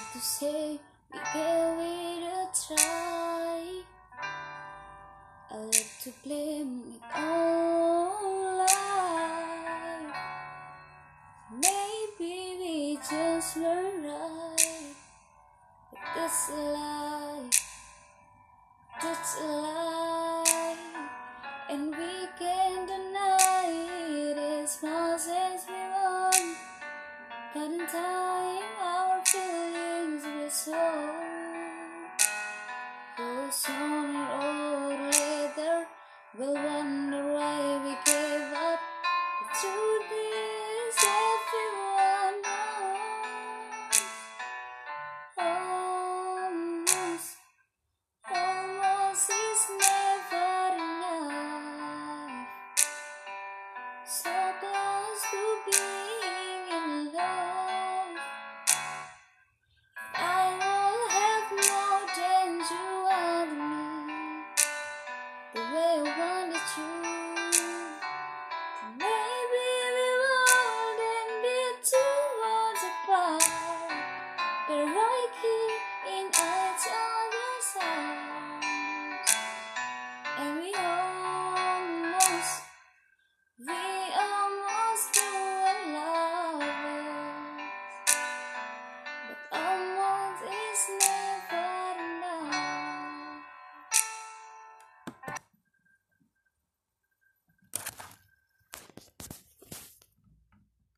like to say we gave it a try. I like to blame it all life. Maybe we just were right, but this life